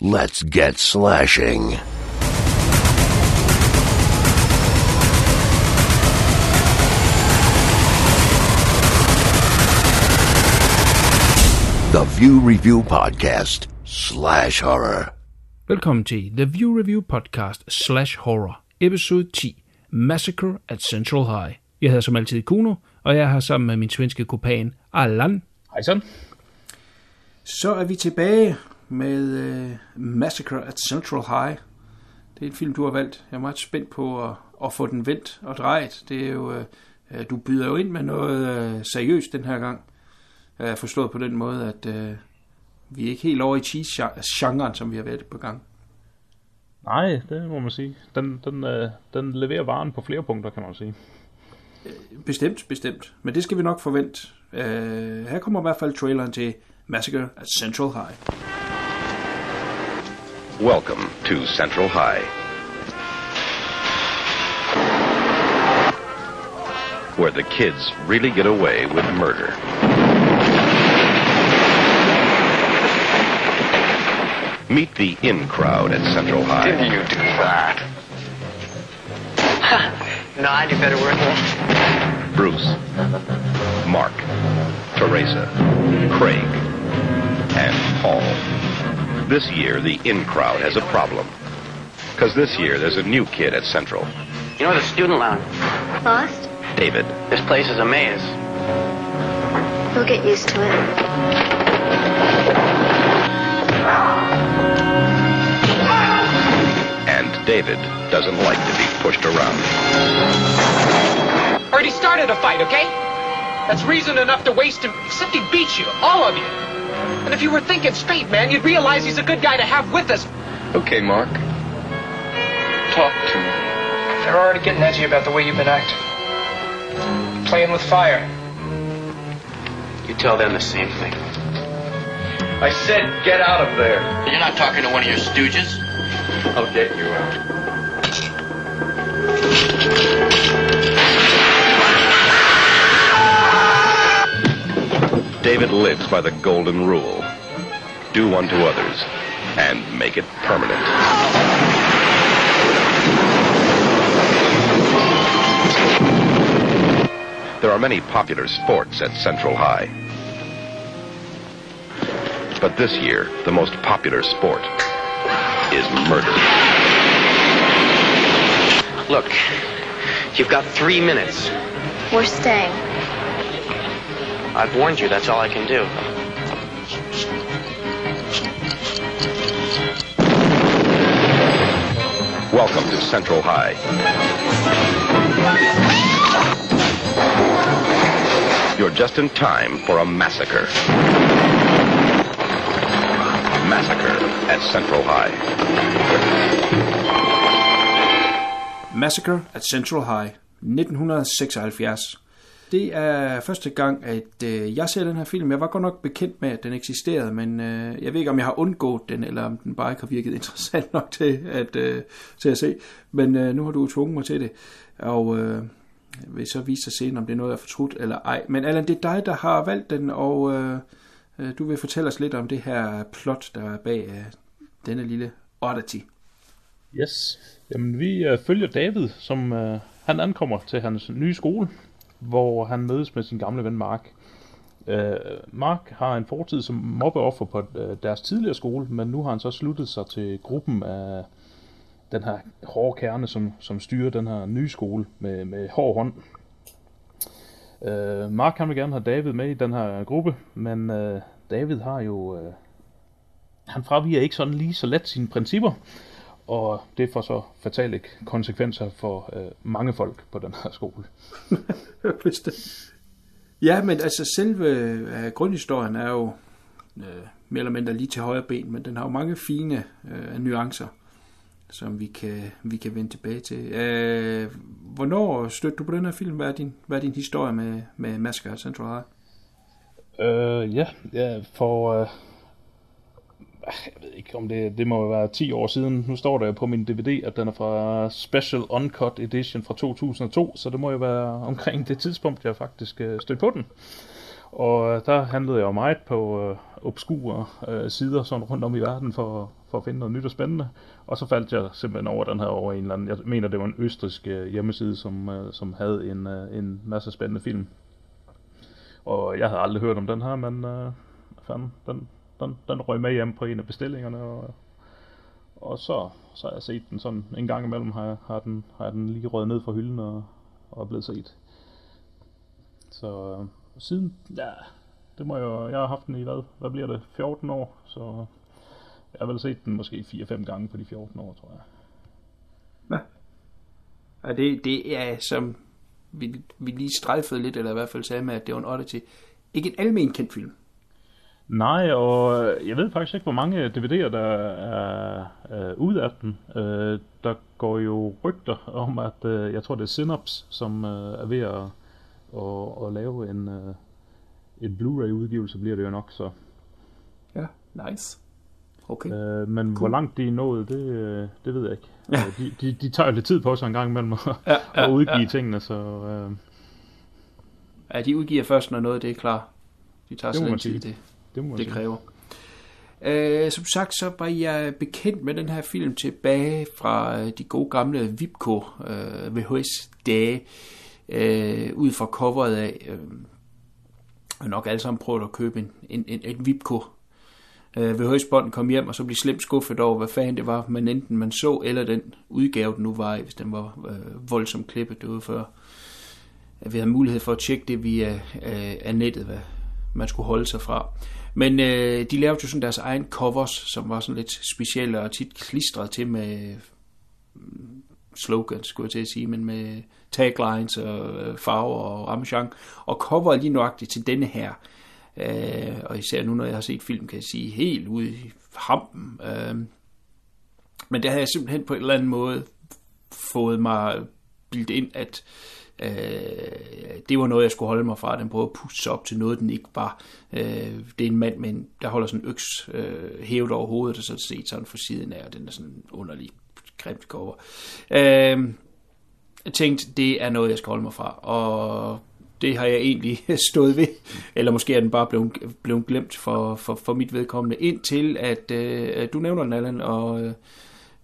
Let's get slashing. The View Review Podcast Slash Horror. Velkommen til The View Review Podcast Slash Horror, episode 10, Massacre at Central High. Jeg hedder som altid Kuno, og jeg er her sammen med min svenske kopan Allan. Hej sådan. Så er vi tilbage med Massacre at Central High. Det er en film, du har valgt. Jeg er meget spændt på at få den vendt og drejet. Det er jo, du byder jo ind med noget seriøst den her gang. Forstået på den måde, at vi er ikke helt over i cheese-genren, som vi har været på gang. Nej, det må man sige. Den leverer varen på flere punkter, kan man sige. Bestemt. Men det skal vi nok forvente. Her kommer i hvert fald traileren til Massacre at Central High. Welcome to Central High, where the kids really get away with murder. Meet the in-crowd at Central High. Didn't you do that? Huh. No, I do better work. Bruce, Mark, Teresa, Craig, and Paul. This year, the in-crowd has a problem. Because this year, there's a new kid at Central. You know the student lounge? Lost? David. This place is a maze. We'll get used to it. And David doesn't like to be pushed around. Already started a fight, okay? That's reason enough to waste him, except he beat you, all of you. And if you were thinking straight, man, you'd realize he's a good guy to have with us. Okay, Mark. Talk to me. They're already getting edgy about the way you've been acting. Playing with fire. You tell them the same thing. I said get out of there. You're not talking to one of your stooges. I'll get you out. David lives by the golden rule. Do unto others and make it permanent. There are many popular sports at Central High. But this year, the most popular sport is murder. Look, you've got 3 minutes. We're staying. I've warned you, that's all I can do. Welcome to Central High. You're just in time for a massacre. Massacre at Central High. Massacre at Central High, 1976. Det er første gang, at jeg ser den her film. Jeg var godt nok bekendt med, at den eksisterede, men jeg ved ikke, om jeg har undgået den, eller om den bare ikke har virket interessant nok til at se. Men nu har du tvunget mig til det, og vil så vise sig senere, om det er noget, jeg har fortrudt eller ej. Men Allan, det er dig, der har valgt den, og... du vil fortælle os lidt om det her plot, der er bag denne lille oddity. Yes. Jamen, vi følger David, som han ankommer til hans nye skole, hvor han mødes med sin gamle ven Mark. Mark har en fortid som mobbeoffer på deres tidligere skole, men nu har han så sluttet sig til gruppen af den her hårde kerne, som styrer den her nye skole med hård hånd. Mark han vil gerne have David med i den her gruppe, men David har jo... han fraviger ikke sådan lige så let sine principper, og det får så fatale konsekvenser for mange folk på den her skole. Ja, men altså selve grundhistorien er jo mere eller mindre lige til højre ben, men den har jo mange fine nuancer, som vi kan vende tilbage til. Hvornår stødte du på den her film? Hvad er din historie med Massacre at Central High? Jeg ved ikke om det må være 10 år siden. Nu står der på min DVD, at den er fra Special Uncut Edition fra 2002, så det må jo være omkring det tidspunkt, jeg faktisk stødte på den. Og der handlede jeg jo meget på obskure sider sådan rundt om i verden for for at finde noget nyt og spændende. Og så faldt jeg simpelthen over den her over en eller anden, jeg mener det var en østrigsk hjemmeside, som havde en masse spændende film. Og jeg havde aldrig hørt om den her, men fanden, den røg med hjem på en af bestillingerne. Og så har jeg set den sådan en gang imellem, har jeg den lige røget ned fra hylden og er blevet set. Så siden, ja, det må jo, jeg har haft den i hvad bliver det, 14 år, så jeg har vel set den måske 4-5 gange på de 14 år, tror jeg. Ja. Og det er, som vi lige strejfede lidt, eller i hvert fald sagde med, at det var en oddity, ikke en almen kendt film. Nej, og jeg ved faktisk ikke, hvor mange DVD'er der er ud af den. Der går jo rygter om, at jeg tror, det er Synops, som er ved at lave en Blu-ray-udgivelse, bliver det jo nok så. Ja, nice. Okay. Men cool. Hvor langt de er nået, det ved jeg ikke. Ja. De tager jo lidt tid på sig en gang imellem at udgive tingene, så... Ja, de udgiver først, når noget det er klar. De tager så lidt tid til det kræver. Som sagt, så var jeg bekendt med den her film tilbage fra de gode gamle VIPCO VHS-dage, ud fra coveret af, nok alle sammen prøvet at købe en VIPCO VHS-bånd, kom hjem og så blev slemt skuffet over, hvad fanden det var, men enten man så, eller den udgave, den nu var i, hvis den var voldsomt klippet derude før. At vi havde mulighed for at tjekke det via nettet, hvad man skulle holde sig fra. Men de lavede jo sådan deres egen covers, som var sådan lidt specielle og tit klistret til med slogans, skulle jeg til at sige, men med taglines og farver og rammechang, og cover lige nøjagtigt til denne her. Og især nu, når jeg har set film, kan jeg sige, helt ude i hampen. Men der havde jeg simpelthen på en eller anden måde fået mig bildet ind, at det var noget, jeg skulle holde mig fra. Den prøvede at puste sig op til noget, den ikke var. Det er en mand, men der holder sådan en øks hævet over hovedet, der sådan set sådan for siden af, og den er sådan underlig grimt cover. Jeg tænkte, det er noget, jeg skal holde mig fra, og det har jeg egentlig stået ved, eller måske er den bare blevet glemt for mit vedkommende, indtil at du nævner den, Allan, og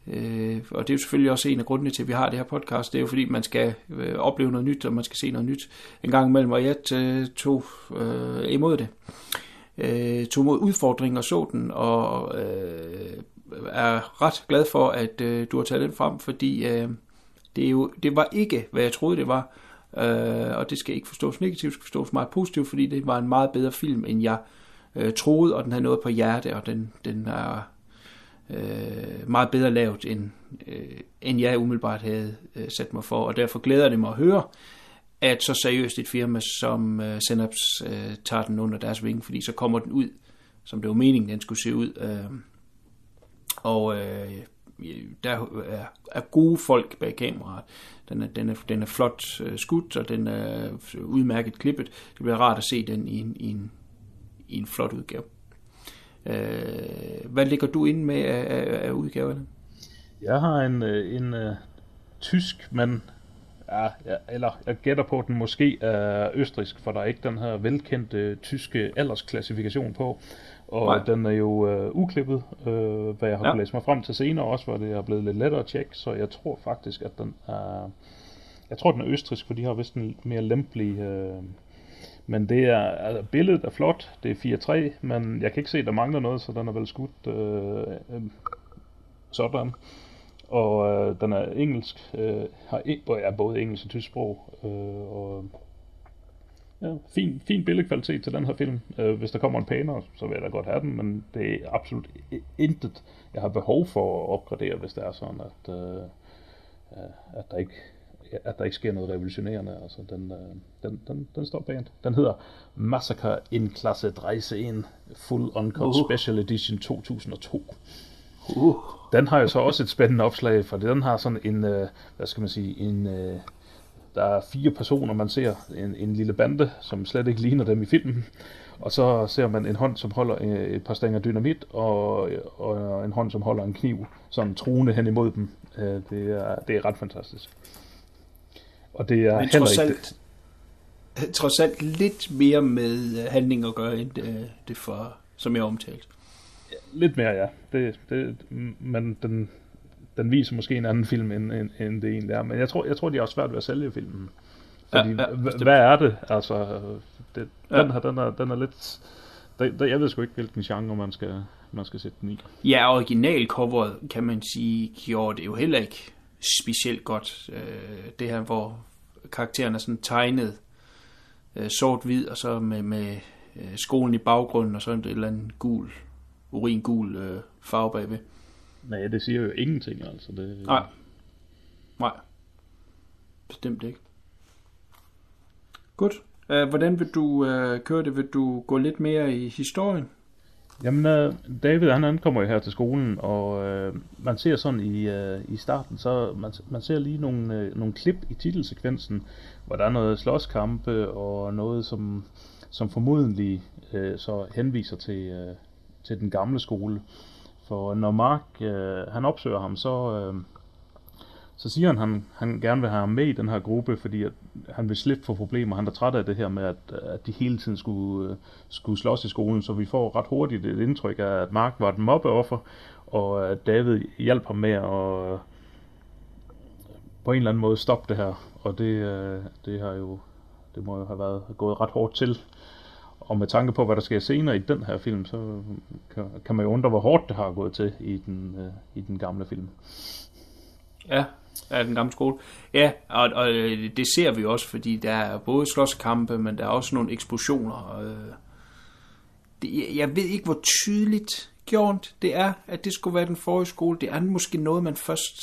det er jo selvfølgelig også en af grundene til, at vi har det her podcast. Det er jo fordi, man skal opleve noget nyt, og man skal se noget nyt en gang imellem, og jeg tog imod det. Tog mod udfordringen og så den, og er ret glad for, at du har taget den frem, fordi det var ikke, hvad jeg troede, det var. Og det skal ikke forstås negativt, det skal forstås meget positivt, fordi det var en meget bedre film, end jeg troede, og den havde noget på hjerte, og den er meget bedre lavet, end jeg umiddelbart havde sat mig for, og derfor glæder det mig at høre, at så seriøst et firma som Synops tager den under deres vinge, fordi så kommer den ud, som det var meningen, den skulle se ud, og der er gode folk bag kameraet. Den er flot skudt, og den er udmærket klippet. Det bliver rart at se den i en flot udgave. Hvad ligger du inde med af udgaverne? Jeg har en tysk, men eller jeg gætter på, at den måske er østrigsk, for der er ikke den her velkendte tyske aldersklassifikation på. Og nej, den er jo uklippet, hvad jeg har læst mig frem til senere også, hvor det er blevet lidt lettere at tjekke, så jeg tror faktisk, at den er østrigsk, for de har vist en lidt mere lempelig, men det er, altså, billedet er flot, det er 4-3, men jeg kan ikke se, at der mangler noget, så den er vel skudt sådan, og den er engelsk, har både engelsk og tysk sprog, og ja, fin billedkvalitet til den her film. Hvis der kommer en pænere, så vil jeg da godt have den, men det er absolut intet, jeg har behov for at opgradere, hvis det er sådan, at der ikke sker noget revolutionerende. Altså, den står pænt. Den hedder Massacre in Class of 1984 Full Uncut Special Edition 2002. Den har jo så også et spændende opslag, for den har sådan en, hvad skal man sige, en... Der er 4 personer, man ser en lille bande, som slet ikke ligner dem i filmen. Og så ser man en hånd, som holder et par stænger dynamit, og en hånd, som holder en kniv, sådan truende hen imod dem. Det er ret fantastisk. Og det er trods alt lidt mere med handling at gøre, end det for, som jeg omtalte. Lidt mere, ja. Men den viser måske en anden film, end det egentlig er. Men jeg tror, de har svært ved at sælge filmen. Fordi, hvad er det? Altså, den er lidt... Jeg ved sgu ikke, hvilken genre man skal sætte den i. Ja, originalcoveret, kan man sige, gjorde det jo heller ikke specielt godt. Det her, hvor karaktererne er sådan tegnet sort-hvid, og så med skolen i baggrunden, og sådan et eller andet gul, urin-gul farve bagved. Nej, det siger jo ingenting, altså. Det... Nej. Bestemt ikke. Godt. Hvordan vil du køre det? Vil du gå lidt mere i historien? Jamen, David, han ankommer jo her til skolen, og man ser sådan i starten, så man ser lige nogle klip i titelsekvensen, hvor der er noget slåskampe og noget, som formodentlig så henviser til den gamle skole. For når Mark han opsøger ham, så siger han gerne vil have ham med i den her gruppe, fordi at han vil slippe for problemer. Han er træt af det her med, at de hele tiden skulle slås i skolen, så vi får ret hurtigt et indtryk af, at Mark var et mobbeoffer, og at David hjalp ham med at på en eller anden måde stoppe det her. Og det må jo have gået ret hårdt til. Og med tanke på, hvad der sker senere i den her film, så kan man jo undre, hvor hårdt det har gået til i den gamle film. Ja, af den gamle skole. Ja, og det ser vi også, fordi der er både slåskampe, men der er også nogle eksplosioner. Jeg ved ikke, hvor tydeligt gjort det er, at det skulle være den forrige skole. Det er måske noget, man først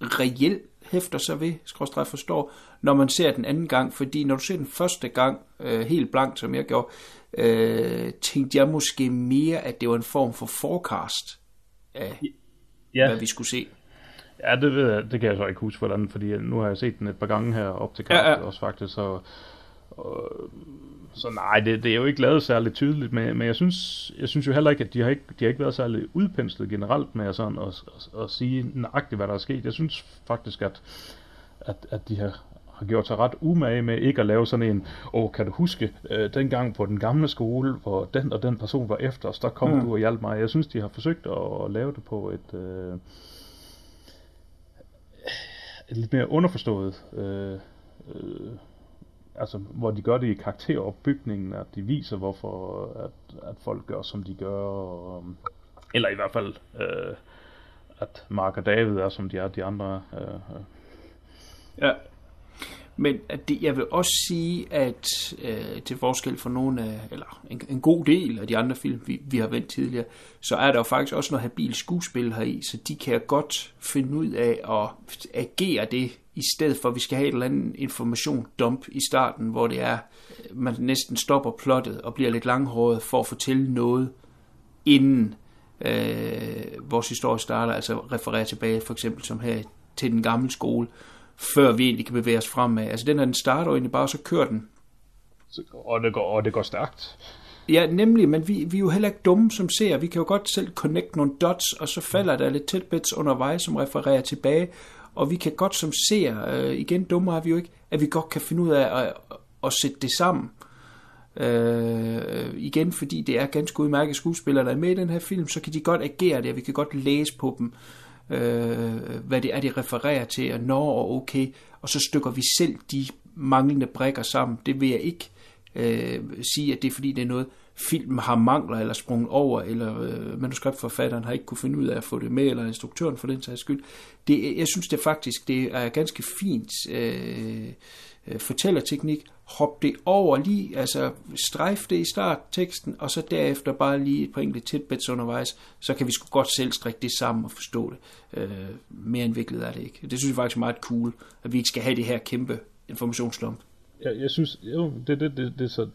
reelt hæfter sig ved, skråstreg forstår, når man ser den anden gang, fordi når du ser den første gang, helt blank, som jeg gjorde, tænkte jeg måske mere, at det var en form for forecast af, hvad vi skulle se. Ja, det ved jeg, det kan jeg så ikke huske, hvordan, fordi nu har jeg set den et par gange her op til kastet også faktisk, så nej, det er jo ikke lavet særligt tydeligt, men jeg synes jo heller ikke, at de har ikke været særligt udpenslet generelt med sådan at sige nøjagtigt, hvad der er sket. Jeg synes faktisk, at de har gjort sig ret umage med ikke at lave sådan en, kan du huske, dengang på den gamle skole, hvor den og den person var efter os, der kom du og hjalp mig. Jeg synes, de har forsøgt at lave det på et lidt mere underforstået, altså hvor de gør det i karakteropbygningen, at de viser, hvorfor at folk gør, som de gør, eller i hvert fald, at Mark og David er, som de er, de andre. Ja, men jeg vil også sige, at til forskel for nogle af, eller en god del af de andre film, vi har vendt tidligere, så er der jo faktisk også noget habilt skuespil heri, så de kan godt finde ud af at agere det, i stedet for at vi skal have et eller andet informationdump i starten, hvor det er, man næsten stopper plottet og bliver lidt langhåret for at fortælle noget, inden vores historie starter, altså referere tilbage, for eksempel som her til den gamle skole, før vi egentlig kan bevæge os fremad. Altså den her, den starter egentlig bare, så kører den. Og det går stærkt. Ja, nemlig, men vi er jo heller ikke dumme som ser. Vi kan jo godt selv connecte nogle dots, og så falder der lidt tidbits undervejs, som refererer tilbage, og vi kan godt som ser, igen dummere er vi jo ikke, at vi godt kan finde ud af at sætte det sammen. Igen, fordi det er ganske udmærket skuespillere, der er med i den her film, så kan de godt agere det, og vi kan godt læse på dem, hvad det er, de refererer til, og når og okay, og så stykker vi selv de manglende brikker sammen. Det vil jeg ikke sige, at det er fordi, det er noget, filmen har mangler, eller sprunget over, eller manuskriptforfatteren har ikke kunne finde ud af at få det med, eller instruktøren for den sags skyld. Jeg synes det faktisk, det er ganske fint fortællerteknik. Hop det over lige, altså strejf det i startteksten, og så derefter bare lige et par enkelte tidbits undervejs, så kan vi sgu godt selv strikke det sammen og forstå det. Mere indviklet er det ikke. Det synes jeg faktisk er meget cool, at vi ikke skal have det her kæmpe informationslump. Jeg synes, jo, det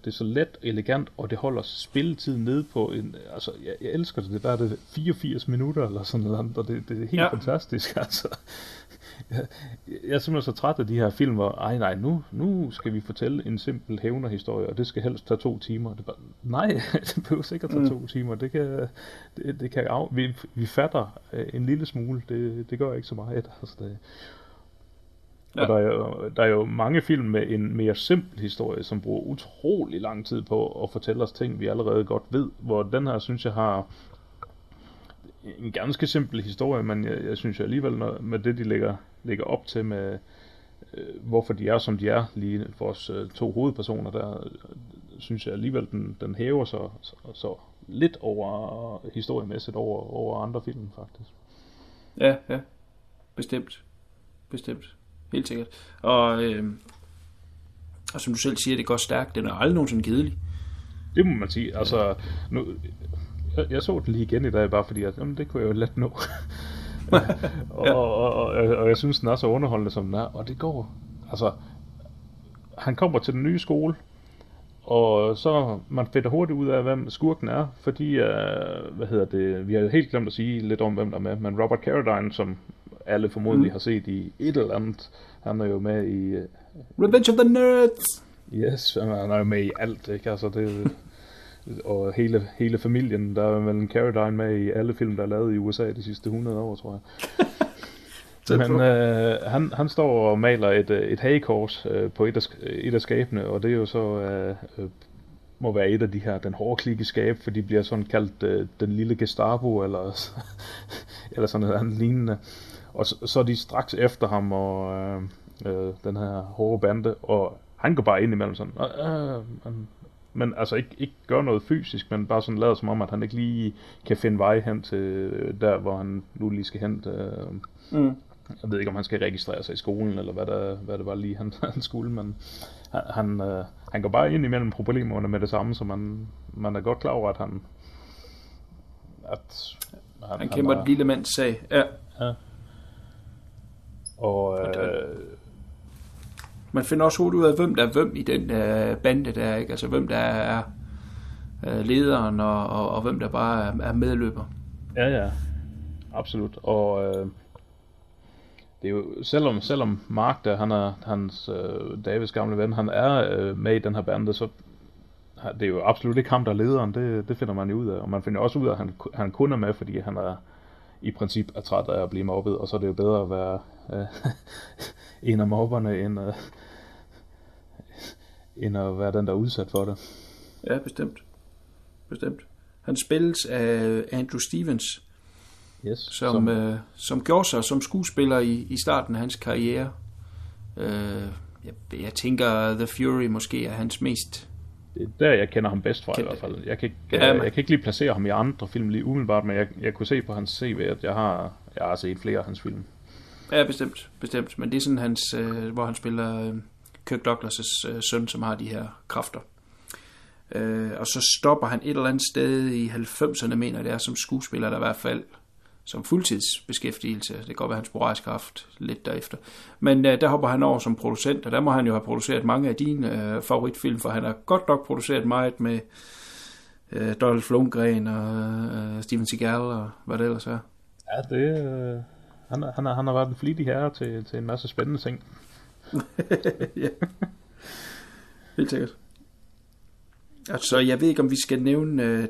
er så let, elegant, og det holder spilletiden nede på en... Altså, jeg elsker det. Hvad er det? 84 minutter eller sådan noget, og det er helt fantastisk, altså. Jeg er simpelthen så træt af de her film, hvor nu skal vi fortælle en simpel hævnerhistorie, og det skal helst tage 2 timer. Det bare, nej, det behøver sikkert tage 2 timer. Vi fatter en lille smule. Det gør ikke så meget, altså det... Ja. Og der er jo mange film med en mere simpel historie, som bruger utrolig lang tid på at fortælle os ting, vi allerede godt ved, hvor den her, synes jeg, har en ganske simpel historie, men jeg synes alligevel, med det de lægger op til med, hvorfor de er, som de er, lige vores to hovedpersoner, der synes jeg alligevel, den hæver sig så lidt over historiemæssigt over andre film, faktisk. Ja, bestemt, helt sikkert. Og som du selv siger, det går stærkt, den er aldrig nogensinde kedelig. Det må man sige, altså nu... Jeg så den lige igen i dag, bare fordi, at det kunne jeg jo let nå. og jeg synes, den er så underholdende, som den er. Og det går. Altså, han kommer til den nye skole, og så man finder hurtigt ud af, hvem skurken er. Fordi, vi har helt glemt at sige lidt om, hvem der er med. Men Robert Carradine, som alle formodentlig har set i et eller andet, han er jo med i... Revenge of the Nerds! Yes, han er jo med i alt, ikke? Altså, det... og hele familien, der er vel en Carradine med i alle film, der er lavet i USA de sidste 100 år, tror jeg. Men han står og maler et hagekors på et af skabene, og det er jo så må være et af de her, den hårde klikke skab, for de bliver sådan kaldt den lille Gestapo, eller sådan noget andet lignende. Og så er de straks efter ham, og den her hårde bande, og han går bare ind imellem sådan... Men altså ikke gøre noget fysisk, men bare sådan lader som om, at han ikke lige kan finde vej hen til der, hvor han nu lige skal hen. Jeg ved ikke, om han skal registrere sig i skolen, eller hvad det var lige, han skulle. Men han går bare ind imellem problemerne med det samme, så man er godt klar over, at han... Han kæmper den lille mands sag. Ja. Og... Man finder også hurtigt ud af, hvem der er hvem i den bande der, ikke? Altså hvem der er lederen, og hvem der bare er medløber. Ja, absolut. Og det er jo, selvom Mark, der han er hans Davids gamle ven, han er med i den her bande, så det er jo absolut ikke ham, der er lederen. Det finder man jo ud af. Og man finder også ud af, at han kun er med, fordi han er i princip er træt af at blive mobbet, og så er det jo bedre at være... en af mobberne, end at være den, der er udsat for det. Ja, bestemt. Han spilles af Andrew Stevens, yes, som gjorde sig som skuespiller i starten af hans karriere. Jeg tænker, The Fury måske er hans mest... Det er der, jeg kender ham bedst fra i hvert fald. Jeg kan ikke lige placere ham i andre film lige umiddelbart, men jeg kunne se på hans CV, at jeg har set flere af hans film. Ja, bestemt. Men det er sådan hans, hvor han spiller Kirk Douglas' søn, som har de her kræfter. Og så stopper han et eller andet sted i 90'erne, mener det er, som skuespiller, der i hvert fald som fuldtidsbeskæftigelse. Det kan godt være hans sporadisk lidt derefter. Men der hopper han over som producent, og der må han jo have produceret mange af dine favoritfilm, for han har godt nok produceret meget med Donald Lundgren og Steven Seagal og hvad det ellers er. Ja, det Han har været en flittig herre til en masse spændende ting. Ja. Helt sikkert. Altså, jeg ved ikke, om vi skal nævne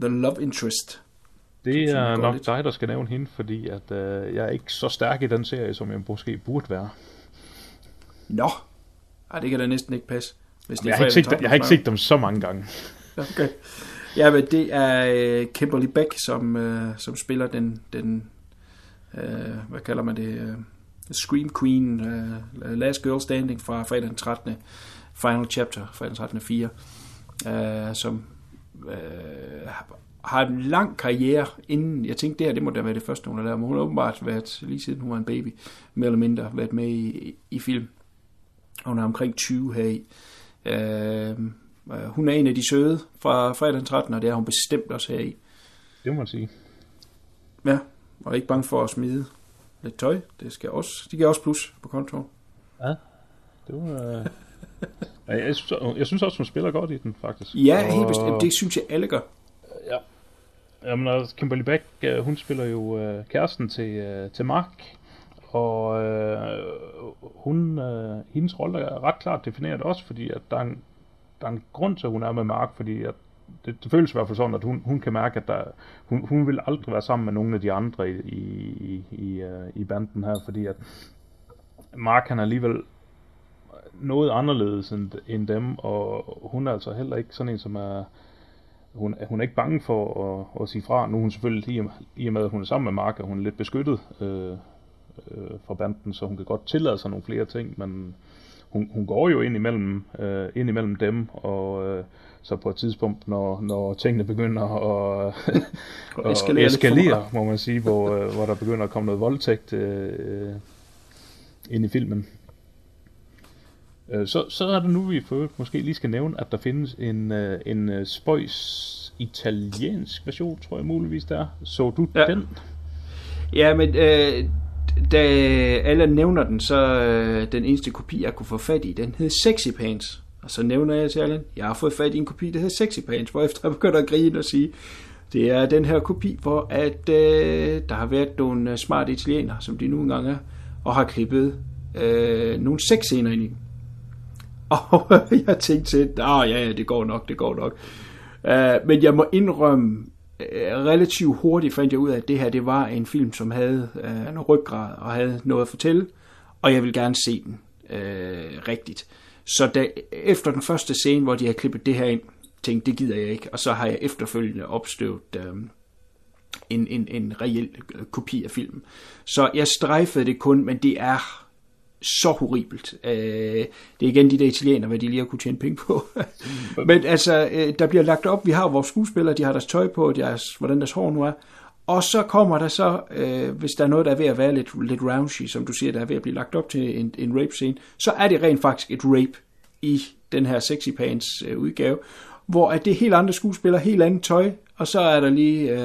the love interest. Det er nok lidt dig, der skal nævne hende, fordi at, jeg er ikke så stærk i den serie, som jeg måske burde være. Nå. Ej, det kan da næsten ikke passe. Jeg har ikke set dem så mange gange. Okay. Ja, men det er Kimberly Beck, som spiller den hvad kalder man det, Scream Queen, Last Girl Standing fra fredag den 13. Final Chapter, fredag den 13.4, som har en lang karriere inden, jeg tænkte det må da være det første, hun har lavet, men hun har åbenbart været, lige siden hun var en baby, mere eller mindre været med i film. Hun er omkring 20 her i. Hun er en af de søde fra fredag den 13, og det er hun bestemt også her i. Det må man sige. Ja. Og ikke bange for at smide lidt tøj. Det giver også plus på kontoen. Ja, det var... Jeg synes også, hun spiller godt i den, faktisk. Ja, helt bestemt. Det synes jeg, alle gør. Ja. Jamen, altså, Kimberly Beck, hun spiller jo kæresten til Mark. Og hendes rolle er ret klart defineret også, fordi at der er en grund til, at hun er med Mark, fordi at det føles i hvert fald sådan, at hun kan mærke, at hun vil aldrig være sammen med nogen af de andre i banden her, fordi at Mark, han er alligevel noget anderledes end dem, og hun er altså heller ikke sådan en, som er Hun er ikke bange for at sige fra. Nu er hun selvfølgelig, i og med at hun er sammen med Mark, og hun er lidt beskyttet fra banden, så hun kan godt tillade sig nogle flere ting, men hun går jo ind imellem dem, og så på et tidspunkt, når tingene begynder at eskalere, må man sige, hvor der begynder at komme noget voldtægt ind i filmen. Så er det nu, vi måske lige skal nævne, at der findes en spøjs italiensk version, tror jeg muligvis der. Så du den? Ja, men da Allan nævner den, så den eneste kopi, jeg kunne få fat i, den hed Sexy Pants. Og så nævner jeg til Allan, jeg har fået fat i en kopi, der hedder Sexy Pants, hvorefter jeg begynder at grine og sige, det er den her kopi, hvor at, der har været nogle smarte italienere, som de nu engang er, og har klippet nogle sexscener ind i. Og jeg tænkte til, ja, det går nok. Men jeg må indrømme, relativt hurtigt fandt jeg ud af, at det her, det var en film, som havde en ryggrad og havde noget at fortælle, og jeg ville gerne se den rigtigt. Så efter den første scene, hvor de har klippet det her ind, tænkte, det gider jeg ikke, og så har jeg efterfølgende opstøvet en reel kopi af filmen. Så jeg strejfede det kun, men det er så horribelt. Det er igen de der italiener, hvad de lige har kunne tjene penge på. Men altså, der bliver lagt op, vi har vores skuespillere, de har deres tøj på, hvordan deres hår nu er, og så kommer der så, hvis der er noget, der er ved at være lidt raunchy, som du siger, der er ved at blive lagt op til en rape-scene, så er det rent faktisk et rape i den her Sexy Pants udgave, hvor at det er helt andre skuespillere, helt andet tøj, og så er der lige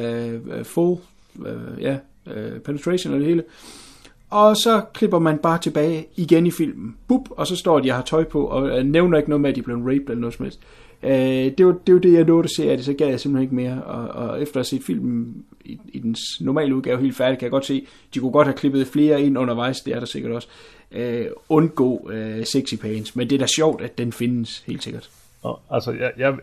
penetration og det hele. Og så klipper man bare tilbage igen i filmen. Bup, og så står de, jeg har tøj på, og nævner ikke noget med, at de blev raped eller noget som helst. Det var det, jeg nåede at se af det, så gad jeg simpelthen ikke mere. Og efter at have set filmen i dens normale udgave helt færdig, kan jeg godt se, de kunne godt have klippet flere ind undervejs, det er der sikkert også. Undgå Sexy Pants, men det er da sjovt, at den findes, helt sikkert. Altså,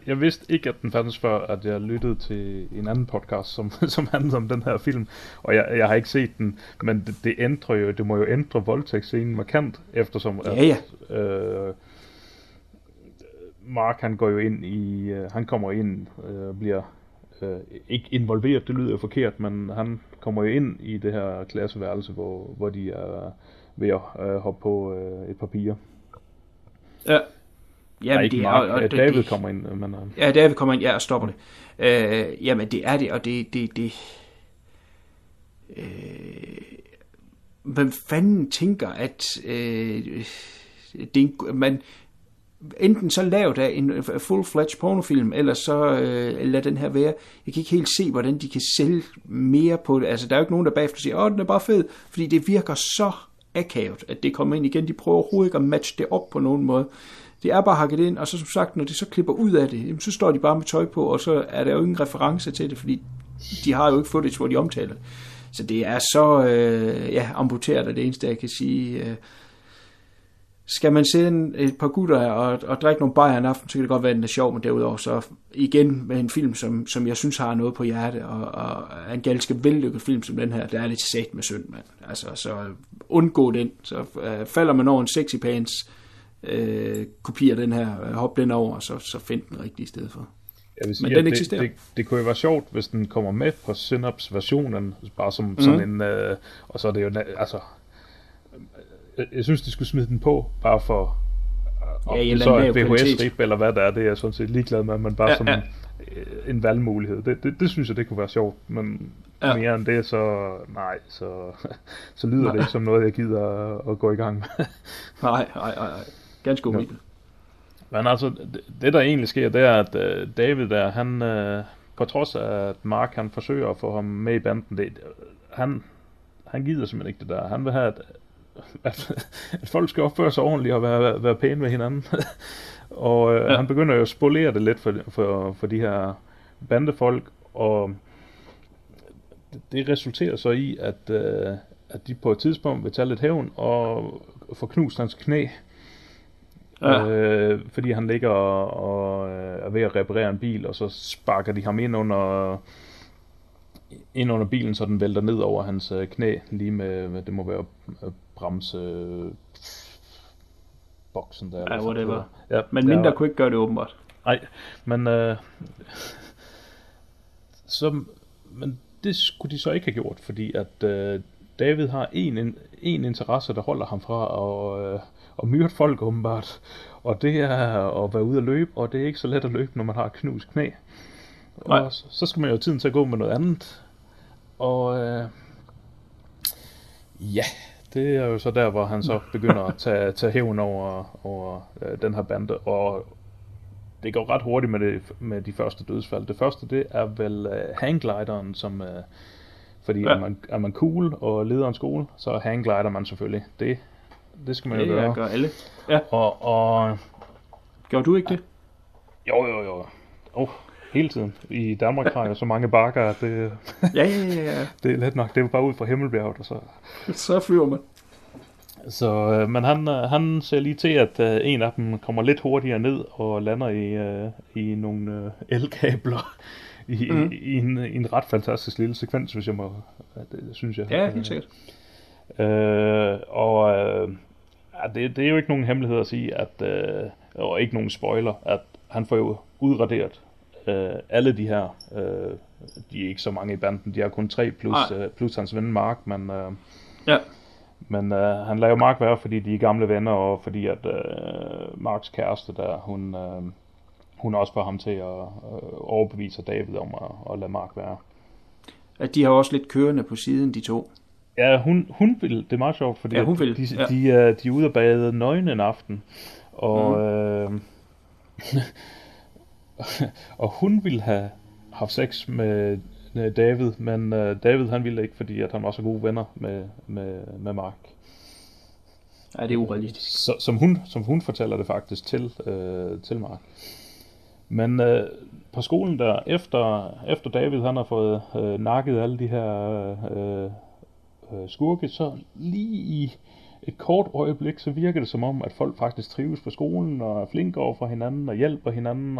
jeg vidste ikke, at den fandtes før, at jeg lyttede til en anden podcast, som handler om den her film, og jeg har ikke set den, men det ændrer jo, det må jo ændre voldtægtsscenen markant, eftersom at Mark, han går jo ind i, han kommer ind og bliver ikke involveret, det lyder jo forkert, men han kommer jo ind i det her klasseværelse, hvor de er ved at hoppe på et par piger. Ja. Jamen, det er Mark, David kommer ind. Men... Ja, David kommer ind, og stopper det. Jamen, det er det, og det... Man fanden tænker, at man enten så laver der en full-fledged pornofilm, eller så lad den her være. Jeg kan ikke helt se, hvordan de kan sælge mere på det. Altså, der er jo ikke nogen, der bagefter siger, den er bare fed, fordi det virker så akavet, at det kommer ind igen. De prøver overhovedet ikke at matche det op på nogen måde. Det er bare hakket ind, og så som sagt, når det så klipper ud af det, så står de bare med tøj på, og så er der jo ingen reference til det, fordi de har jo ikke footage, hvor de omtaler. Så det er så amputeret, og det eneste, jeg kan sige, skal man sidde et par gutter og drikke nogle bajer en aften, så kan det godt være, den er sjov, men derudover så igen med en film, som jeg synes har noget på hjerte, og en ganske vellykket film som den her, der er lidt sæt med synd, mand. Altså, så undgå den, så falder man over en Sexy Pants, kopier den her, hop den over, og så find den rigtige sted for. Men den eksisterer. Det kunne jo være sjovt, hvis den kommer med på Synops versionen, bare som sådan en, og så er det jo, altså, jeg synes, de skulle smide den på, bare for, så et VHS-rip, eller hvad der er, det er jeg sådan set ligeglad med, men bare en valgmulighed. Det synes jeg, det kunne være sjovt, men mere end det, så nej, så lyder det ikke som noget, jeg gider at gå i gang med. Nej. Ganske umiddel. Ja. Men altså, det der egentlig sker, det er, at David der, han, på trods af, at Mark, han forsøger at få ham med i banden, han gider simpelthen ikke det der. Han vil have, at folk skal opføre sig ordentligt og være pæne med hinanden. Og han begynder jo at spolere det lidt for de her bandefolk, og det resulterer så i, at de på et tidspunkt vil tage lidt hævn og få knust hans knæ. Fordi han ligger og er ved at reparere en bil, og så sparker de ham ind under bilen, så den vælter ned over hans knæ, lige med, det må være bremseboksen der. Ja, whatever. Ja, men mindre kunne ikke gøre det åbenbart. Nej, men Så, men det skulle de så ikke have gjort, fordi at David har en interesse, der holder ham fra at myrde folk åbenbart. Og det er at være ude at løbe, og det er ikke så let at løbe, når man har knust knæ. Nej. Og så skal man jo have tiden til at gå med noget andet. Og ja, det er jo så der, hvor han så begynder at tage hævn over den her bande. Og det går ret hurtigt med de første dødsfald. Det første, det er vel hangglideren, som... Fordi er man cool og leder en skole, så hangglider man selvfølgelig. Det skal man jo gøre. Det gør alle. Ja. Og... Gjorde du ikke det? Jo. Hele tiden. I Danmark har jeg så mange bakker, at det... ja. Det er let nok. Det er bare ud fra Himmelbjerget, og så... Så flyver man. Så, men han ser lige til, at en af dem kommer lidt hurtigere ned og lander i nogle elkabler. I en ret fantastisk lille sekvens, hvis jeg må, det synes jeg. Ja, helt sikkert. Det er jo ikke nogen hemmelighed at sige, at, og ikke nogen spoiler, at han får jo udraderet alle de her, de er ikke så mange i banden, de har kun 3 plus hans ven Mark, men... Men han lader jo Mark være, fordi de er gamle venner, og fordi at Marks kæreste der, hun også får ham til at overbevise David om at lade Mark være. At de har også lidt kørende på siden, de to. Ja, hun vil. Det er meget sjovt, fordi de er ude og bade nøgne en aften. Og, og hun ville have haft sex med David, men David han ville ikke, fordi at han var så gode venner med Mark. Nej, det er urealistisk. Så, som hun fortæller det faktisk til Mark. Men på skolen der, efter David han har fået nakket alle de her skurke, så lige i et kort øjeblik, så virker det som om, at folk faktisk trives på skolen, og er flinke over for hinanden, og hjælper hinanden.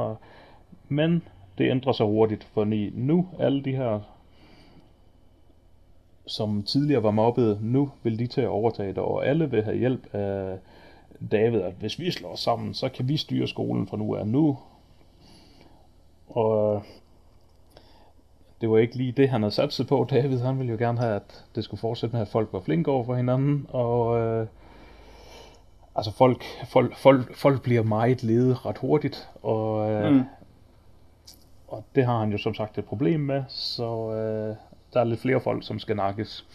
Men det ændrer sig hurtigt, for nu alle de her, som tidligere var mobbede, nu vil de til at overtage det, og alle vil have hjælp af David, at hvis vi slår os sammen, så kan vi styre skolen fra nu af nu. Og det var ikke lige det, han havde satset på. David, han ville jo gerne have, at det skulle fortsætte med, at folk var flinke over for hinanden. Og altså folk bliver meget lede ret hurtigt. Og, og det har han jo som sagt et problem med. Så der er lidt flere folk, som skal nakkes.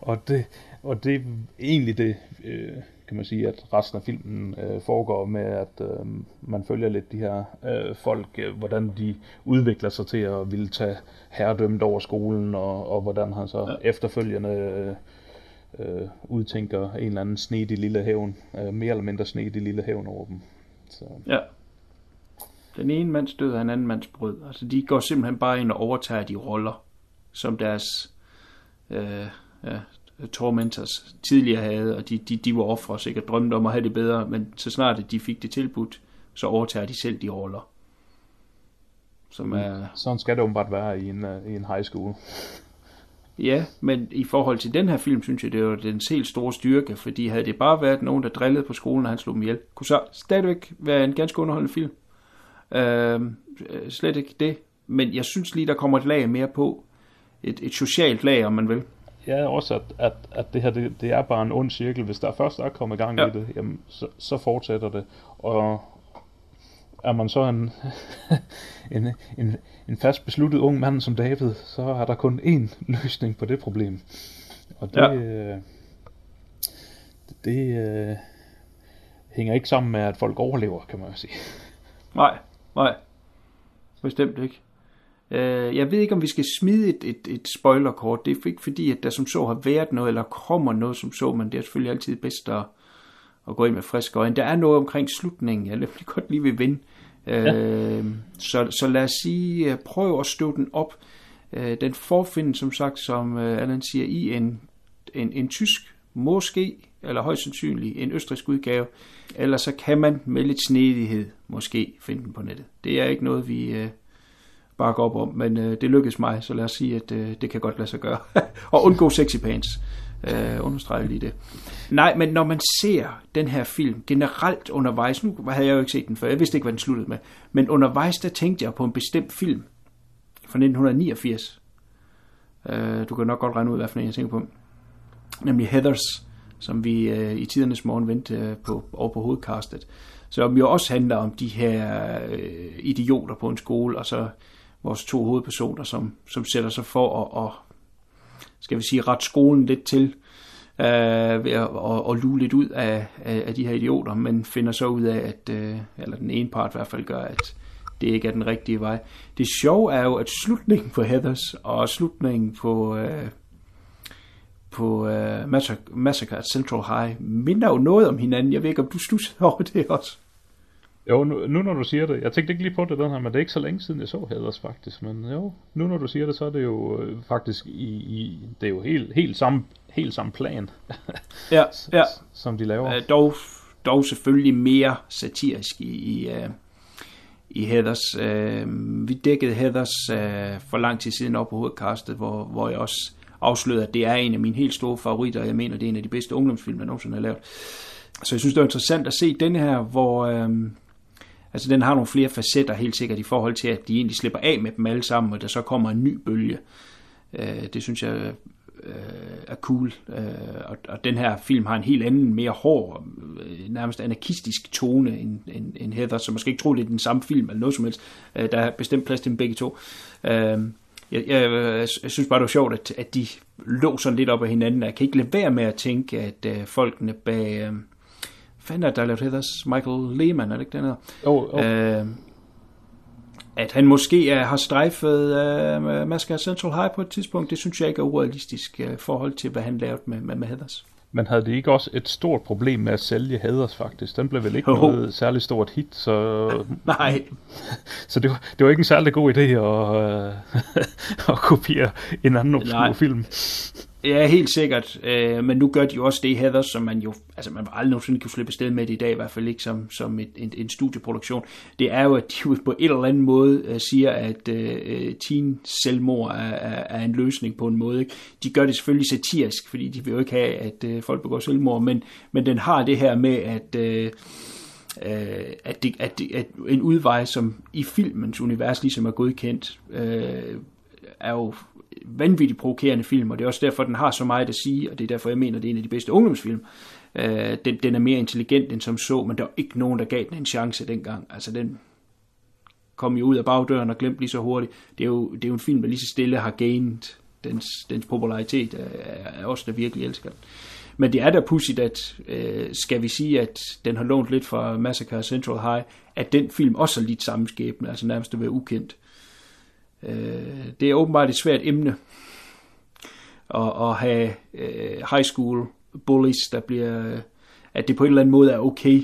og det er egentlig det... kan man sige, at resten af filmen foregår med, at man følger lidt de her folk, hvordan de udvikler sig til at ville tage herredømmet over skolen, og hvordan han så efterfølgende udtænker en eller anden snedig lille hævn, mere eller mindre snedig lille hævn over dem. Så. Ja. Den ene mands død er en anden mands brød. Altså, de går simpelthen bare ind og overtager de roller, som deres... tormentors tidligere havde, og de var ofre og sikkert drømte om at have det bedre, men så snart at de fik det tilbudt, så overtager de selv de roller. Som er... Sådan skal det åbenbart være i en high school. Ja, men i forhold til den her film, synes jeg, det var den helt store styrke, fordi havde det bare været nogen, der drillede på skolen, og han slog dem ihjel, kunne så stadigvæk være en ganske underholdende film. Slet ikke det, men jeg synes lige, der kommer et lag mere på. Et socialt lag, om man vil. Ja, også at det her, det er bare en ond cirkel. Hvis der først er kommet i gang i det, jamen, så fortsætter det. Og er man så en fast besluttet ung mand som David, så er der kun én løsning på det problem. Og det, det hænger ikke sammen med, at folk overlever, kan man jo sige. Nej. Bestemt ikke. Jeg ved ikke, om vi skal smide et spoilerkort. Det er ikke fordi, at der som så har været noget, eller kommer noget som så, men det er selvfølgelig altid bedst at gå ind med friske øjne. Der er noget omkring slutningen, jeg nemlig godt lige vil vinde. Så lad os sige, prøv at støve den op. Den forfinder, som sagt, som Allan siger, i en tysk, måske, eller højst sandsynligt en østrigsk udgave, eller så kan man med lidt snedighed måske finde den på nettet. Det er ikke noget, vi... bakke op om, men det lykkedes mig, så lad os sige, at det kan godt lade sig gøre. Og undgå sexy pants. understreger lige det. Nej, men når man ser den her film generelt undervejs, nu havde jeg jo ikke set den før, jeg vidste ikke, hvad den sluttede med, men undervejs, der tænkte jeg på en bestemt film fra 1989. Du kan nok godt regne ud, hvad for en jeg tænker på. Nemlig Heathers, som vi i tidernes morgen vendte på, over på hovedkastet, som jo også handler om de her idioter på en skole, og så vores to hovedpersoner, som sætter sig for at skal vi sige, ret skolen lidt til, ved at luge lidt ud af de her idioter, men finder så ud af, at eller den ene part i hvert fald gør, at det ikke er den rigtige vej. Det sjove er jo, at slutningen på Heathers og slutningen på Massacre at Central High minder jo noget om hinanden. Jeg ved ikke, om du slutter over det også. Jo, nu når du siger det, jeg tænkte ikke lige på det den her, men det er ikke så længe siden jeg så Heathers faktisk, men jo, nu når du siger det, så er det jo faktisk det er jo helt samme plan. ja. Som de laver. Dog selvfølgelig mere satirisk i Heathers. Vi dækkede Heathers for lang tid siden op på hovedkastet, hvor jeg også afslørede, at det er en af mine helt store favoritter, og jeg mener, det er en af de bedste ungdomsfilm, jeg nogensinde har lavet. Så jeg synes, det er interessant at se den her, hvor altså den har nogle flere facetter helt sikkert i forhold til, at de egentlig slipper af med dem alle sammen, og der så kommer en ny bølge. Det synes jeg er cool. Og den her film har en helt anden, mere hård, nærmest anarkistisk tone end Heathers, så måske ikke tror, det er den samme film eller noget som helst. Der er bestemt plads til dem begge to. Jeg synes bare, det var sjovt, at de lå sådan lidt op af hinanden. Jeg kan ikke lade være med at tænke, at folkene bag... fanden er der lavet Heathers? Michael Lehmann, er det ikke den her? Oh. At han måske har strejfet Massacre at Central High på et tidspunkt, det synes jeg ikke er urealistisk forhold til, hvad han lavede med Heathers. Men havde de ikke også et stort problem med at sælge Heathers faktisk? Den blev vel ikke noget særligt stort hit, så... Nej. Så det var ikke en særlig god idé at kopiere en anden film. Ja, helt sikkert. Men nu gør de jo også det i Heathers, som man jo... Altså, man aldrig nogensinde kan slippe sted med det i dag, i hvert fald ikke som en studieproduktion. Det er jo, at de på en eller anden måde siger, at teen-selvmord er en løsning på en måde. Ikke? De gør det selvfølgelig satirisk, fordi de vil jo ikke have, at folk begår selvmord, men den har det her med, at en udvej, som i filmens univers ligesom er godkendt, er jo... vanvittigt provokerende film, og det er også derfor, den har så meget at sige, og det er derfor, jeg mener, det er en af de bedste ungdomsfilm. Den er mere intelligent end som så, men der var ikke nogen, der gav den en chance dengang. Altså, den kom jo ud af bagdøren og glemte lige så hurtigt. Det er jo en film, der lige så stille har gained dens popularitet af os, der virkelig elsker den. Men det er da pudsigt, at skal vi sige, at den har lånt lidt fra Massacre at Central High, at den film også er lidt samme skæbne, altså nærmest at være ukendt. Det er åbenbart et svært emne at have high school bullies, der bliver, at det på en eller anden måde er okay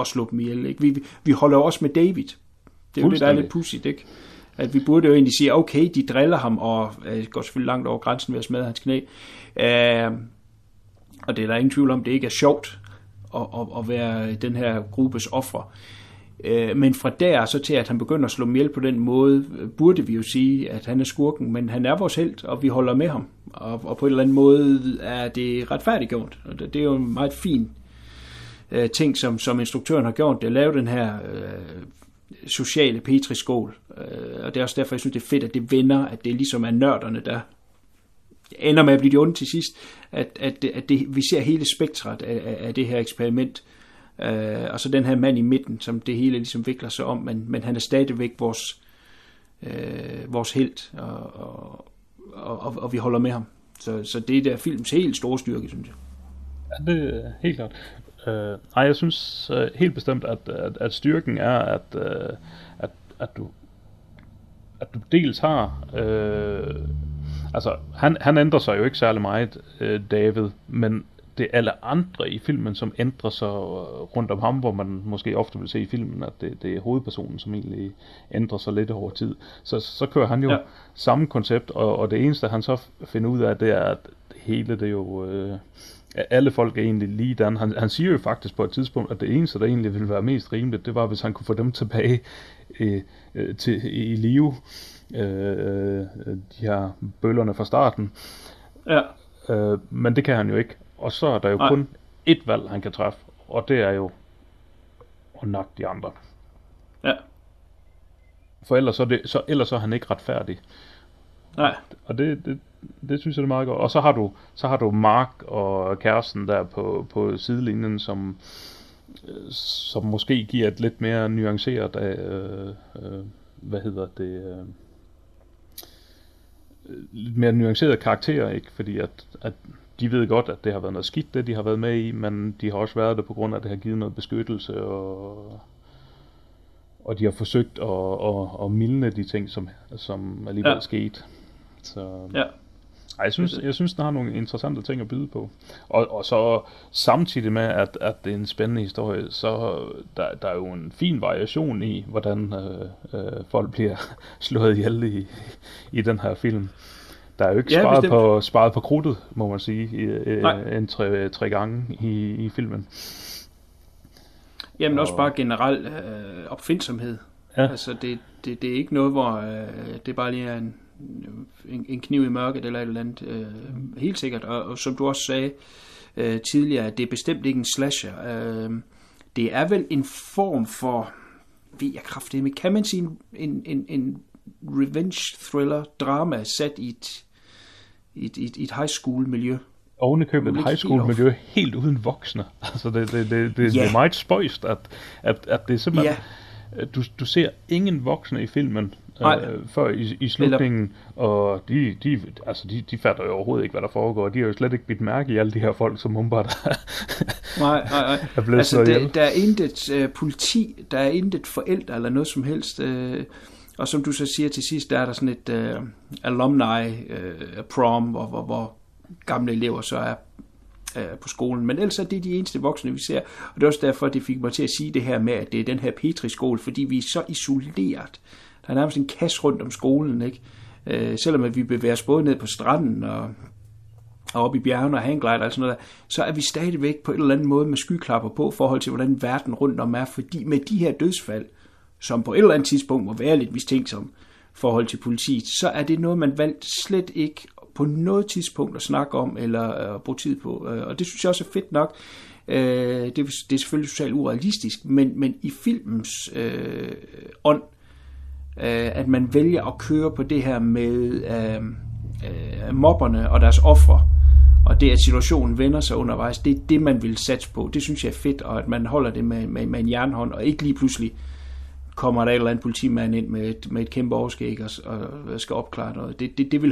at slå dem ihjel, ikke? Vi holder også med David. Det er jo det, der er lidt pudsigt, ikke? At vi burde jo egentlig sige, okay, de driller ham og går selvfølgelig langt over grænsen ved at smadre hans knæ, og det er der ingen tvivl om, det ikke er sjovt at være den her gruppes ofre. Men fra der så til, at han begynder at slå dem ihjel på den måde, burde vi jo sige, at han er skurken, men han er vores helt, og vi holder med ham. Og på en eller anden måde er det retfærdiggjort. Og det er jo en meget fin ting, som instruktøren har gjort, det at lave den her sociale petriskål. Og det er også derfor, jeg synes, det er fedt, at det vender, at det ligesom er nørderne, der ender med at blive de onde til sidst. At vi ser hele spektret af det her eksperiment. Og så den her mand i midten, som det hele ligesom vikler sig om, men han er stadigvæk vores helt, og vi holder med ham. Så det er der films helt store styrke, synes jeg. Ja, det er helt klart. Jeg synes helt bestemt, at styrken er, at du dels har... altså, han ændrer sig jo ikke særlig meget, David, men... det er alle andre i filmen, som ændrer sig rundt om ham, hvor man måske ofte vil se i filmen, at det er hovedpersonen, som egentlig ændrer sig lidt over tid. Så kører han jo samme koncept, og det eneste, han så finder ud af, det er, at hele det jo... alle folk er egentlig ligedan. Han siger jo faktisk på et tidspunkt, at det eneste, der egentlig ville være mest rimeligt, det var, hvis han kunne få dem tilbage i live. De her bøllerne fra starten. Ja. Men det kan han jo ikke. Og så er der jo kun ét valg, han kan træffe, og det er jo at nakke de andre. Ja. For ellers er, ellers er han ikke retfærdig. Nej. Og det synes jeg, det er meget godt. Og så har du, Mark og kæresten der på sidelinjen, som måske giver et lidt mere nuanceret af, lidt mere nuanceret karakter, ikke? Fordi at de ved godt, at det har været noget skidt, det de har været med i, men de har også været der på grund af, at det har givet noget beskyttelse, og de har forsøgt at mildne de ting, som alligevel skete. Så ja. Ej, jeg synes, den har nogle interessante ting at byde på. Og så samtidig med, at det er en spændende historie, så der er jo en fin variation i, hvordan folk bliver slået ihjel i den her film. Der er jo ikke sparet på krudtet, må man sige, en tre gange i filmen. Jamen også bare generelt opfindsomhed. Ja. Altså det er ikke noget, hvor det bare lige er en kniv i mørket eller et eller andet. Helt sikkert. Og som du også sagde tidligere, det er bestemt ikke en slasher. Det er vel en form for, ved jeg kraftedeme, kan man sige en revenge thriller drama sat i et high school miljø. Ovenikøbet et high school miljø helt uden voksne. Altså det er meget spøjst, at det er simpelthen du ser ingen voksne i filmen før i slutningen, og de fatter jo overhovedet ikke, hvad der foregår. De har jo slet ikke bidt mærke i alle de her folk, som umiddelbart er blevet altså, slået ihjel. Der er intet politi, der er intet forældre eller noget som helst. Og som du så siger til sidst, der er der sådan et alumni prom, hvor gamle elever så er på skolen. Men ellers er det de eneste voksne, vi ser. Og det er også derfor, det fik mig til at sige det her med, at det er den her Petri-skole, fordi vi er så isoleret. Der er nærmest en kasse rundt om skolen, ikke? Selvom at vi bevæger os både ned på stranden og op i bjergene og hangglider og sådan noget der, så er vi stadigvæk på en eller anden måde med skyklapper på forhold til, hvordan verden rundt om er, fordi med de her dødsfald, som på et eller andet tidspunkt må være lidt mistænksom forhold til politiet, så er det noget, man valgte slet ikke på noget tidspunkt at snakke om eller bruge tid på. Og det synes jeg også er fedt nok. Det er selvfølgelig socialt urealistisk, men i filmens ånd, at man vælger at køre på det her med mobberne og deres ofre, og det, at situationen vender sig undervejs, det er det, man vil satse på. Det synes jeg er fedt, og at man holder det med en jernhånd, og ikke lige pludselig kommer der et eller andet politimand ind med et kæmpe overskæg og skal opklare noget. Det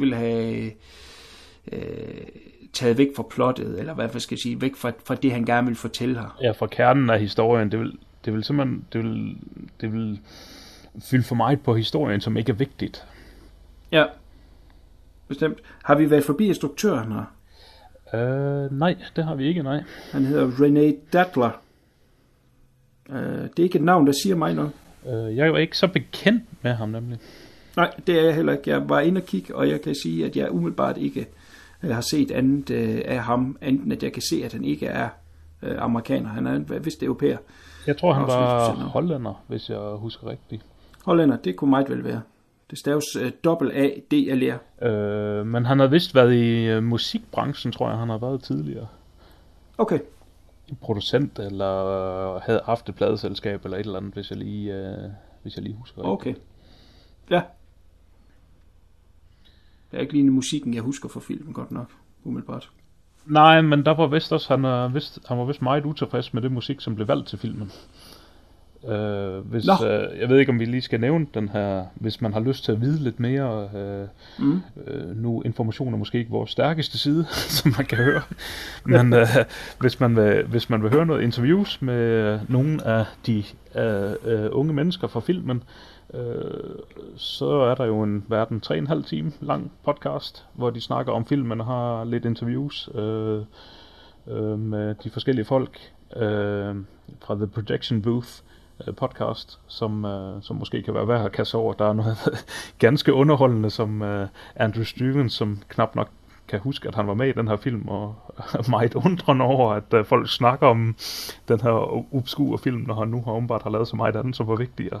vil have taget væk fra plottet, eller hvad skal jeg sige, væk fra det, han gerne vil fortælle her. Ja, fra kernen af historien. Det vil simpelthen det vil fylde for meget på historien, som ikke er vigtigt. Ja, bestemt. Har vi været forbi instruktøren her? Nej, det har vi ikke, nej. Han hedder René Detler. Det er ikke et navn, der siger mig noget. Jeg var ikke så bekendt med ham nemlig. Nej, det er jeg heller ikke. Jeg var inde og kigge, og jeg kan sige, at jeg umiddelbart ikke har set andet af ham, enten at jeg kan se, at han ikke er amerikaner. Han er vist europæer. Jeg tror, han var hollænder, hvis jeg husker rigtigt. Hollænder, det kunne meget vel være. Det staves dobbelt A-D-L-R. Men han har vist været i musikbranchen, tror jeg, han har været tidligere. Okay. Producent, eller havde haft et pladeselskab, eller et eller andet, hvis jeg lige husker. Okay. Ja. Det er ikke lige musikken, jeg husker fra filmen godt nok, umiddelbart. Nej, men der var vist også, han var vist meget utilfreds med det musik, som blev valgt til filmen. Jeg ved ikke, om vi lige skal nævne den her, hvis man har lyst til at vide lidt mere. Nu information er måske ikke vores stærkeste side, som man kan høre. Men hvis man vil høre noget interviews med nogle af de unge mennesker fra filmen, så er der jo en 3,5 time lang podcast, hvor de snakker om filmen og har lidt interviews med de forskellige folk fra The Projection Booth podcast, som måske kan være værd at kasse over. Der er noget ganske underholdende, som Andrew Stevens, som knap nok kan huske, at han var med i den her film, og er meget undrende over, at folk snakker om den her obskure film, når han nu har åbenbart lavet så meget andet, som var vigtigere.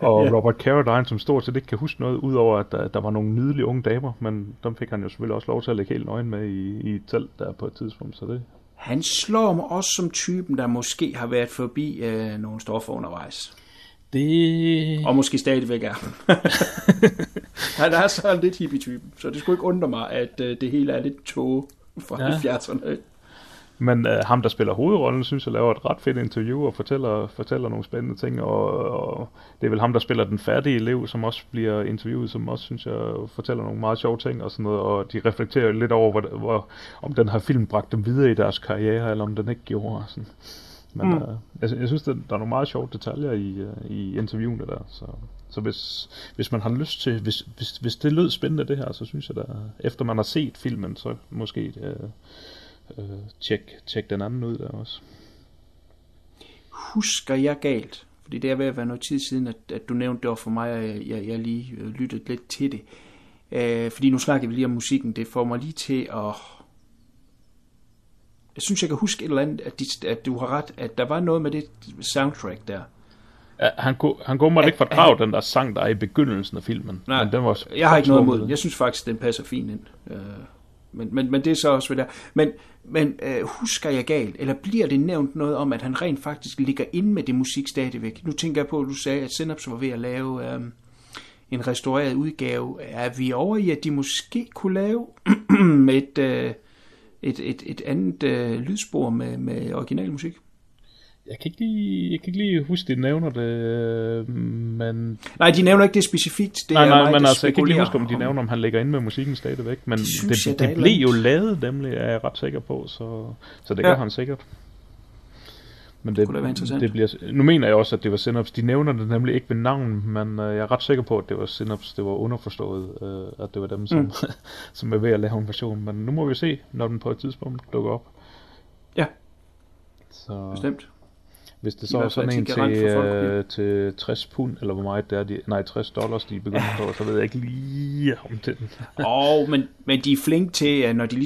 Og Robert Carradine, som stort set ikke kan huske noget, udover at der var nogle nydelige unge damer, men dem fik han jo selvfølgelig også lov til at lægge helt nøgen med i et telt der på et tidspunkt, så det... Han slår mig også som typen, der måske har været forbi nogle stoffer undervejs. Det... Og måske stadigvæk er. Han er sådan lidt hippie-typen, så det skulle ikke undre mig, at det hele er lidt tåge fra 70'erne. Men ham, der spiller hovedrollen, synes jeg laver et ret fedt interview og fortæller nogle spændende ting. Og det er vel ham, der spiller den færdige elev, som også bliver interviewet, som også, synes jeg, fortæller nogle meget sjove ting og sådan noget. Og de reflekterer lidt over, om den her film bragte dem videre i deres karriere, eller om den ikke gjorde. Sådan. Men jeg synes, der er nogle meget sjove detaljer i interviewene der. Så hvis man har lyst til, hvis det lød spændende det her, så synes jeg, efter man har set filmen, så måske... tjek den anden ud der også. Husker jeg galt? Fordi det er ved at være noget tid siden, at du nævnte det over for mig, og jeg lige lyttede lidt til det. Fordi nu snakker vi lige om musikken. Det får mig lige til at... Jeg synes, jeg kan huske et eller andet, at du har ret, at der var noget med det soundtrack der. Ja, han går mig ikke for krav, den der sang, der er i begyndelsen af filmen. Nej, men den var, jeg har ikke noget imod den. Jeg synes faktisk, den passer fint ind. Men det er så også ved der. Men husker jeg galt, eller bliver det nævnt noget om, at han rent faktisk ligger inde med det musik stadigvæk? Nu tænker jeg på, at du sagde, at Synops var ved at lave en restaureret udgave. Er vi over i, at de måske kunne lave et andet lydspor med original musik? Jeg kan ikke lige huske, de nævner det, men... Nej, de nævner ikke det specifikt. Det nej, men altså, jeg kan ikke lige huske, om de nævner, om han ligger inde med musikken stadigvæk, men det blev jo lavet, nemlig, er jeg ret sikker på, så det gør han sikkert. Men det bliver... Nu mener jeg også, at det var Synops. De nævner det nemlig ikke ved navn, men jeg er ret sikker på, at det var Synops. Det var underforstået, at det var dem, som, som er ved at lave en version. Men nu må vi se, når den på et tidspunkt dukker op. Ja, så... bestemt. Hvis det så er sådan en til £60, eller hvor meget det er, $60, de begynder på, så ved jeg ikke lige om det. men de er flinke til, når de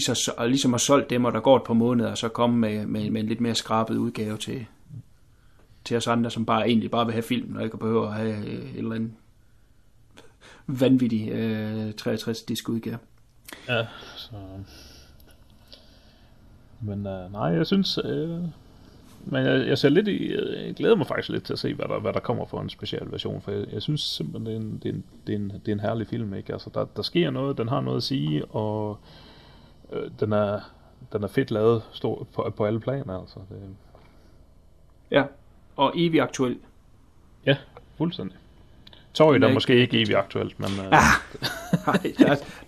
ligesom har solgt dem, og der går et par måneder, så komme med en lidt mere skrabet udgave til os andre, som egentlig bare vil have filmen, og ikke behøver at have et eller andet vanvittig 63-disk udgave. Ja, så... Men nej, jeg synes... Men jeg ser lidt jeg glæder mig faktisk lidt til at se, hvad der kommer for en speciel version, for jeg synes simpelthen, det er en herlig film, ikke? Altså, der sker noget, den har noget at sige, og den er fedt lavet på alle planer, altså. Det... Ja, og evig aktuel. Ja, fuldstændig. Sorry, der er måske ikke evig aktuelt, men... Nej,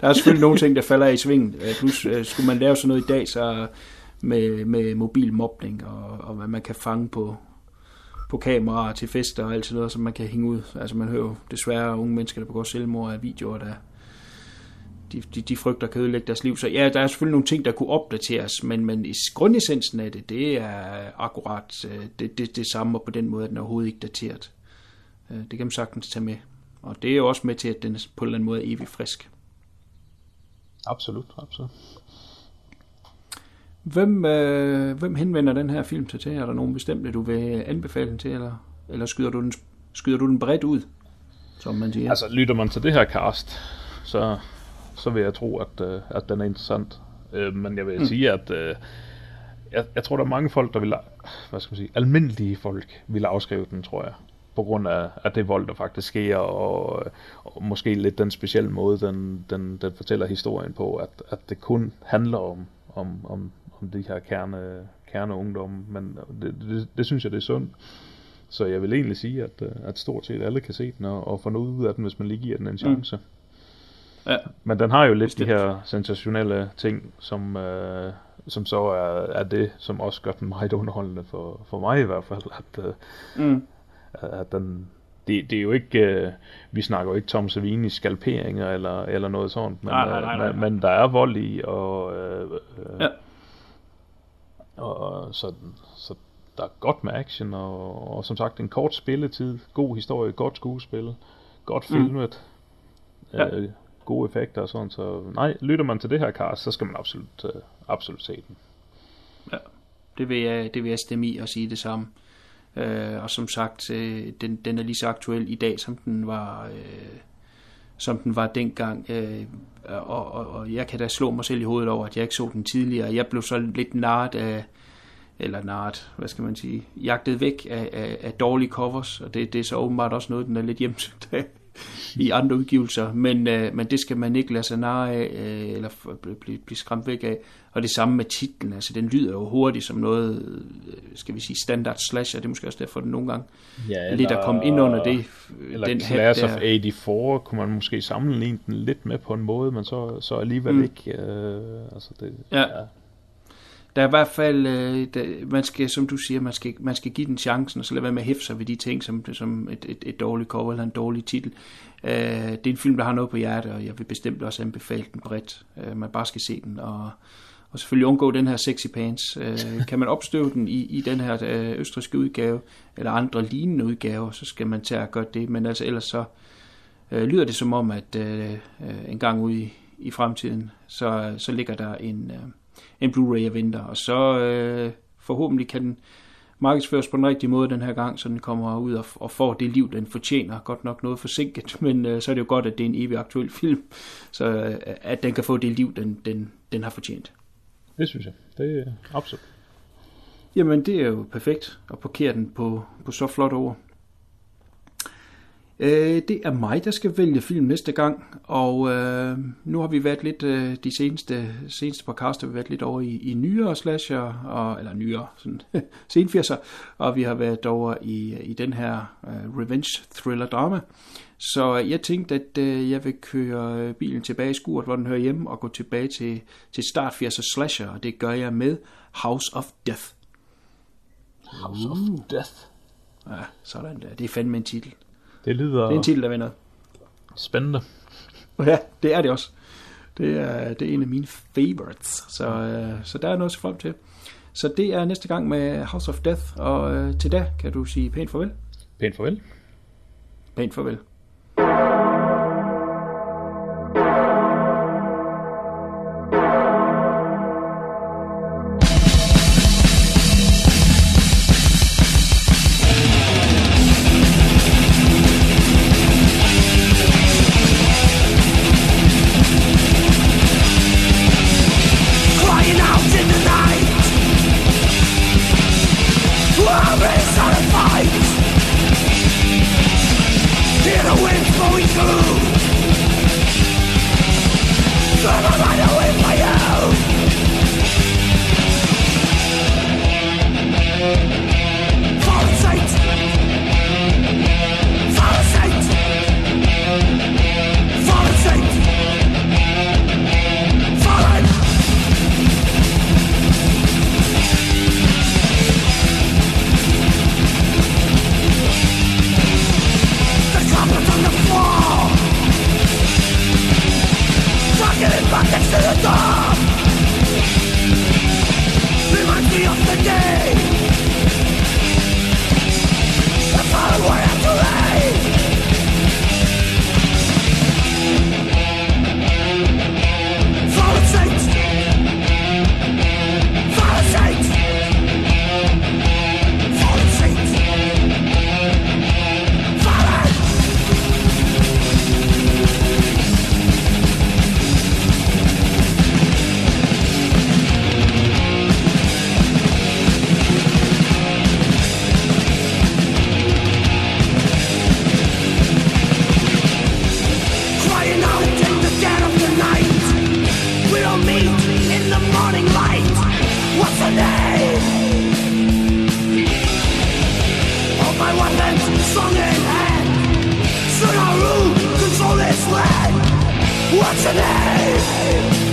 der er selvfølgelig nogle ting, der falder i svingen. Plus, skulle man lave sådan noget i dag, så... Med mobilmobning og hvad man kan fange på kameraer til fester og alt sådan noget, som man kan hænge ud. Altså man hører jo desværre unge mennesker, der begår selvmord af videoer, der de frygter kan ødelægge deres liv. Så ja, der er selvfølgelig nogle ting, der kunne opdateres, men i grundessensen af det er akkurat det samme, og på den måde er den overhovedet ikke dateret. Det kan man sagtens tage med. Og det er jo også med til, at den på en eller anden måde er evig frisk. Absolut. Hvem henvender den her film til? Er der nogen bestemte, du vil anbefale den til, eller skyder du den bredt ud, som man siger? Altså, lytter man til det her cast, så vil jeg tro, at den er interessant. Men jeg vil sige, at jeg tror, der er mange folk, der vil... Hvad skal man sige? Almindelige folk vil afskrive den, tror jeg. På grund af det vold, der faktisk sker, og måske lidt den specielle måde, den fortæller historien på, at det kun handler om de her kerneungdomme, men det synes jeg, det er sundt. Så jeg vil egentlig sige, at stort set alle kan se den, og få noget ud af den, hvis man lige giver den en chance. Ja. Men den har jo lidt de her sensationelle ting, som så er det, som også gør den meget underholdende for mig i hvert fald, at den... Det er jo ikke, vi snakker jo ikke Tom Savini skalperinger eller noget sådan, men, nej. Men der er vold i, og så der er godt med action, og som sagt en kort spilletid, god historie, godt skuespil, godt filmet, gode effekter og sådan, så nej, lytter man til det her cast, så skal man absolut se den. Ja, det vil jeg stemme i og sige det samme. Og som sagt, den er lige så aktuel i dag, som den var, dengang. Og jeg kan da slå mig selv i hovedet over, at jeg ikke så den tidligere. Jeg blev så lidt jagtet væk af dårlige covers, og det er så åbenbart også noget, den er lidt hjemsøgt af i andre udgivelser, men det skal man ikke lade sig narre af, eller blive skræmt væk af. Og det samme med titlen, altså den lyder jo hurtigt som noget, skal vi sige, standard slasher, det er måske også derfor den nogle gange lidt at komme ind under det. Eller den Class of 84 kunne man måske sammenligne den lidt med på en måde, men så alligevel ikke. Der er i hvert fald, man skal, som du siger, man skal give den chancen, og så lade være med at hæfte sig ved de ting, som et dårligt cover eller en dårlig titel. Det er en film, der har noget på hjertet, og jeg vil bestemt også anbefale den bredt. Man bare skal se den, og selvfølgelig undgå den her sexy pants. Kan man opstøve den i den her østrigske udgave, eller andre lignende udgaver, så skal man tage og gøre det. Men altså ellers så lyder det som om, at en gang ude i fremtiden, så ligger der en Blu-ray jeg venter, og så forhåbentlig kan den markedsføres på den rigtige måde den her gang, så den kommer ud og får det liv, den fortjener. Godt nok noget forsinket, men så er det jo godt, at det er en evig aktuel film, så at den kan få det liv, den har fortjent. Det synes jeg, det er absolut. Jamen, det er jo perfekt at parkere den på så flot ord. Det er mig, der skal vælge film næste gang, og nu har vi været lidt, de seneste podcaster, vi har været lidt over i nyere slasher, eller nyere, sådan senfirser, og vi har været over i den her revenge thriller drama. Så jeg tænkte, at jeg vil køre bilen tilbage i skuret, hvor den hører hjemme, og gå tilbage til startfirser slasher, og det gør jeg med House of Death. House of Death? Ja, sådan der. Det er fandme en titel. Det er en titel, der vender. Spændende. Ja, det er det også. Det er en af mine favorites, så der er noget at se frem til. Så det er næste gang med House of Death, og til da kan du sige pænt farvel. Pænt farvel. Pænt farvel. What's your name?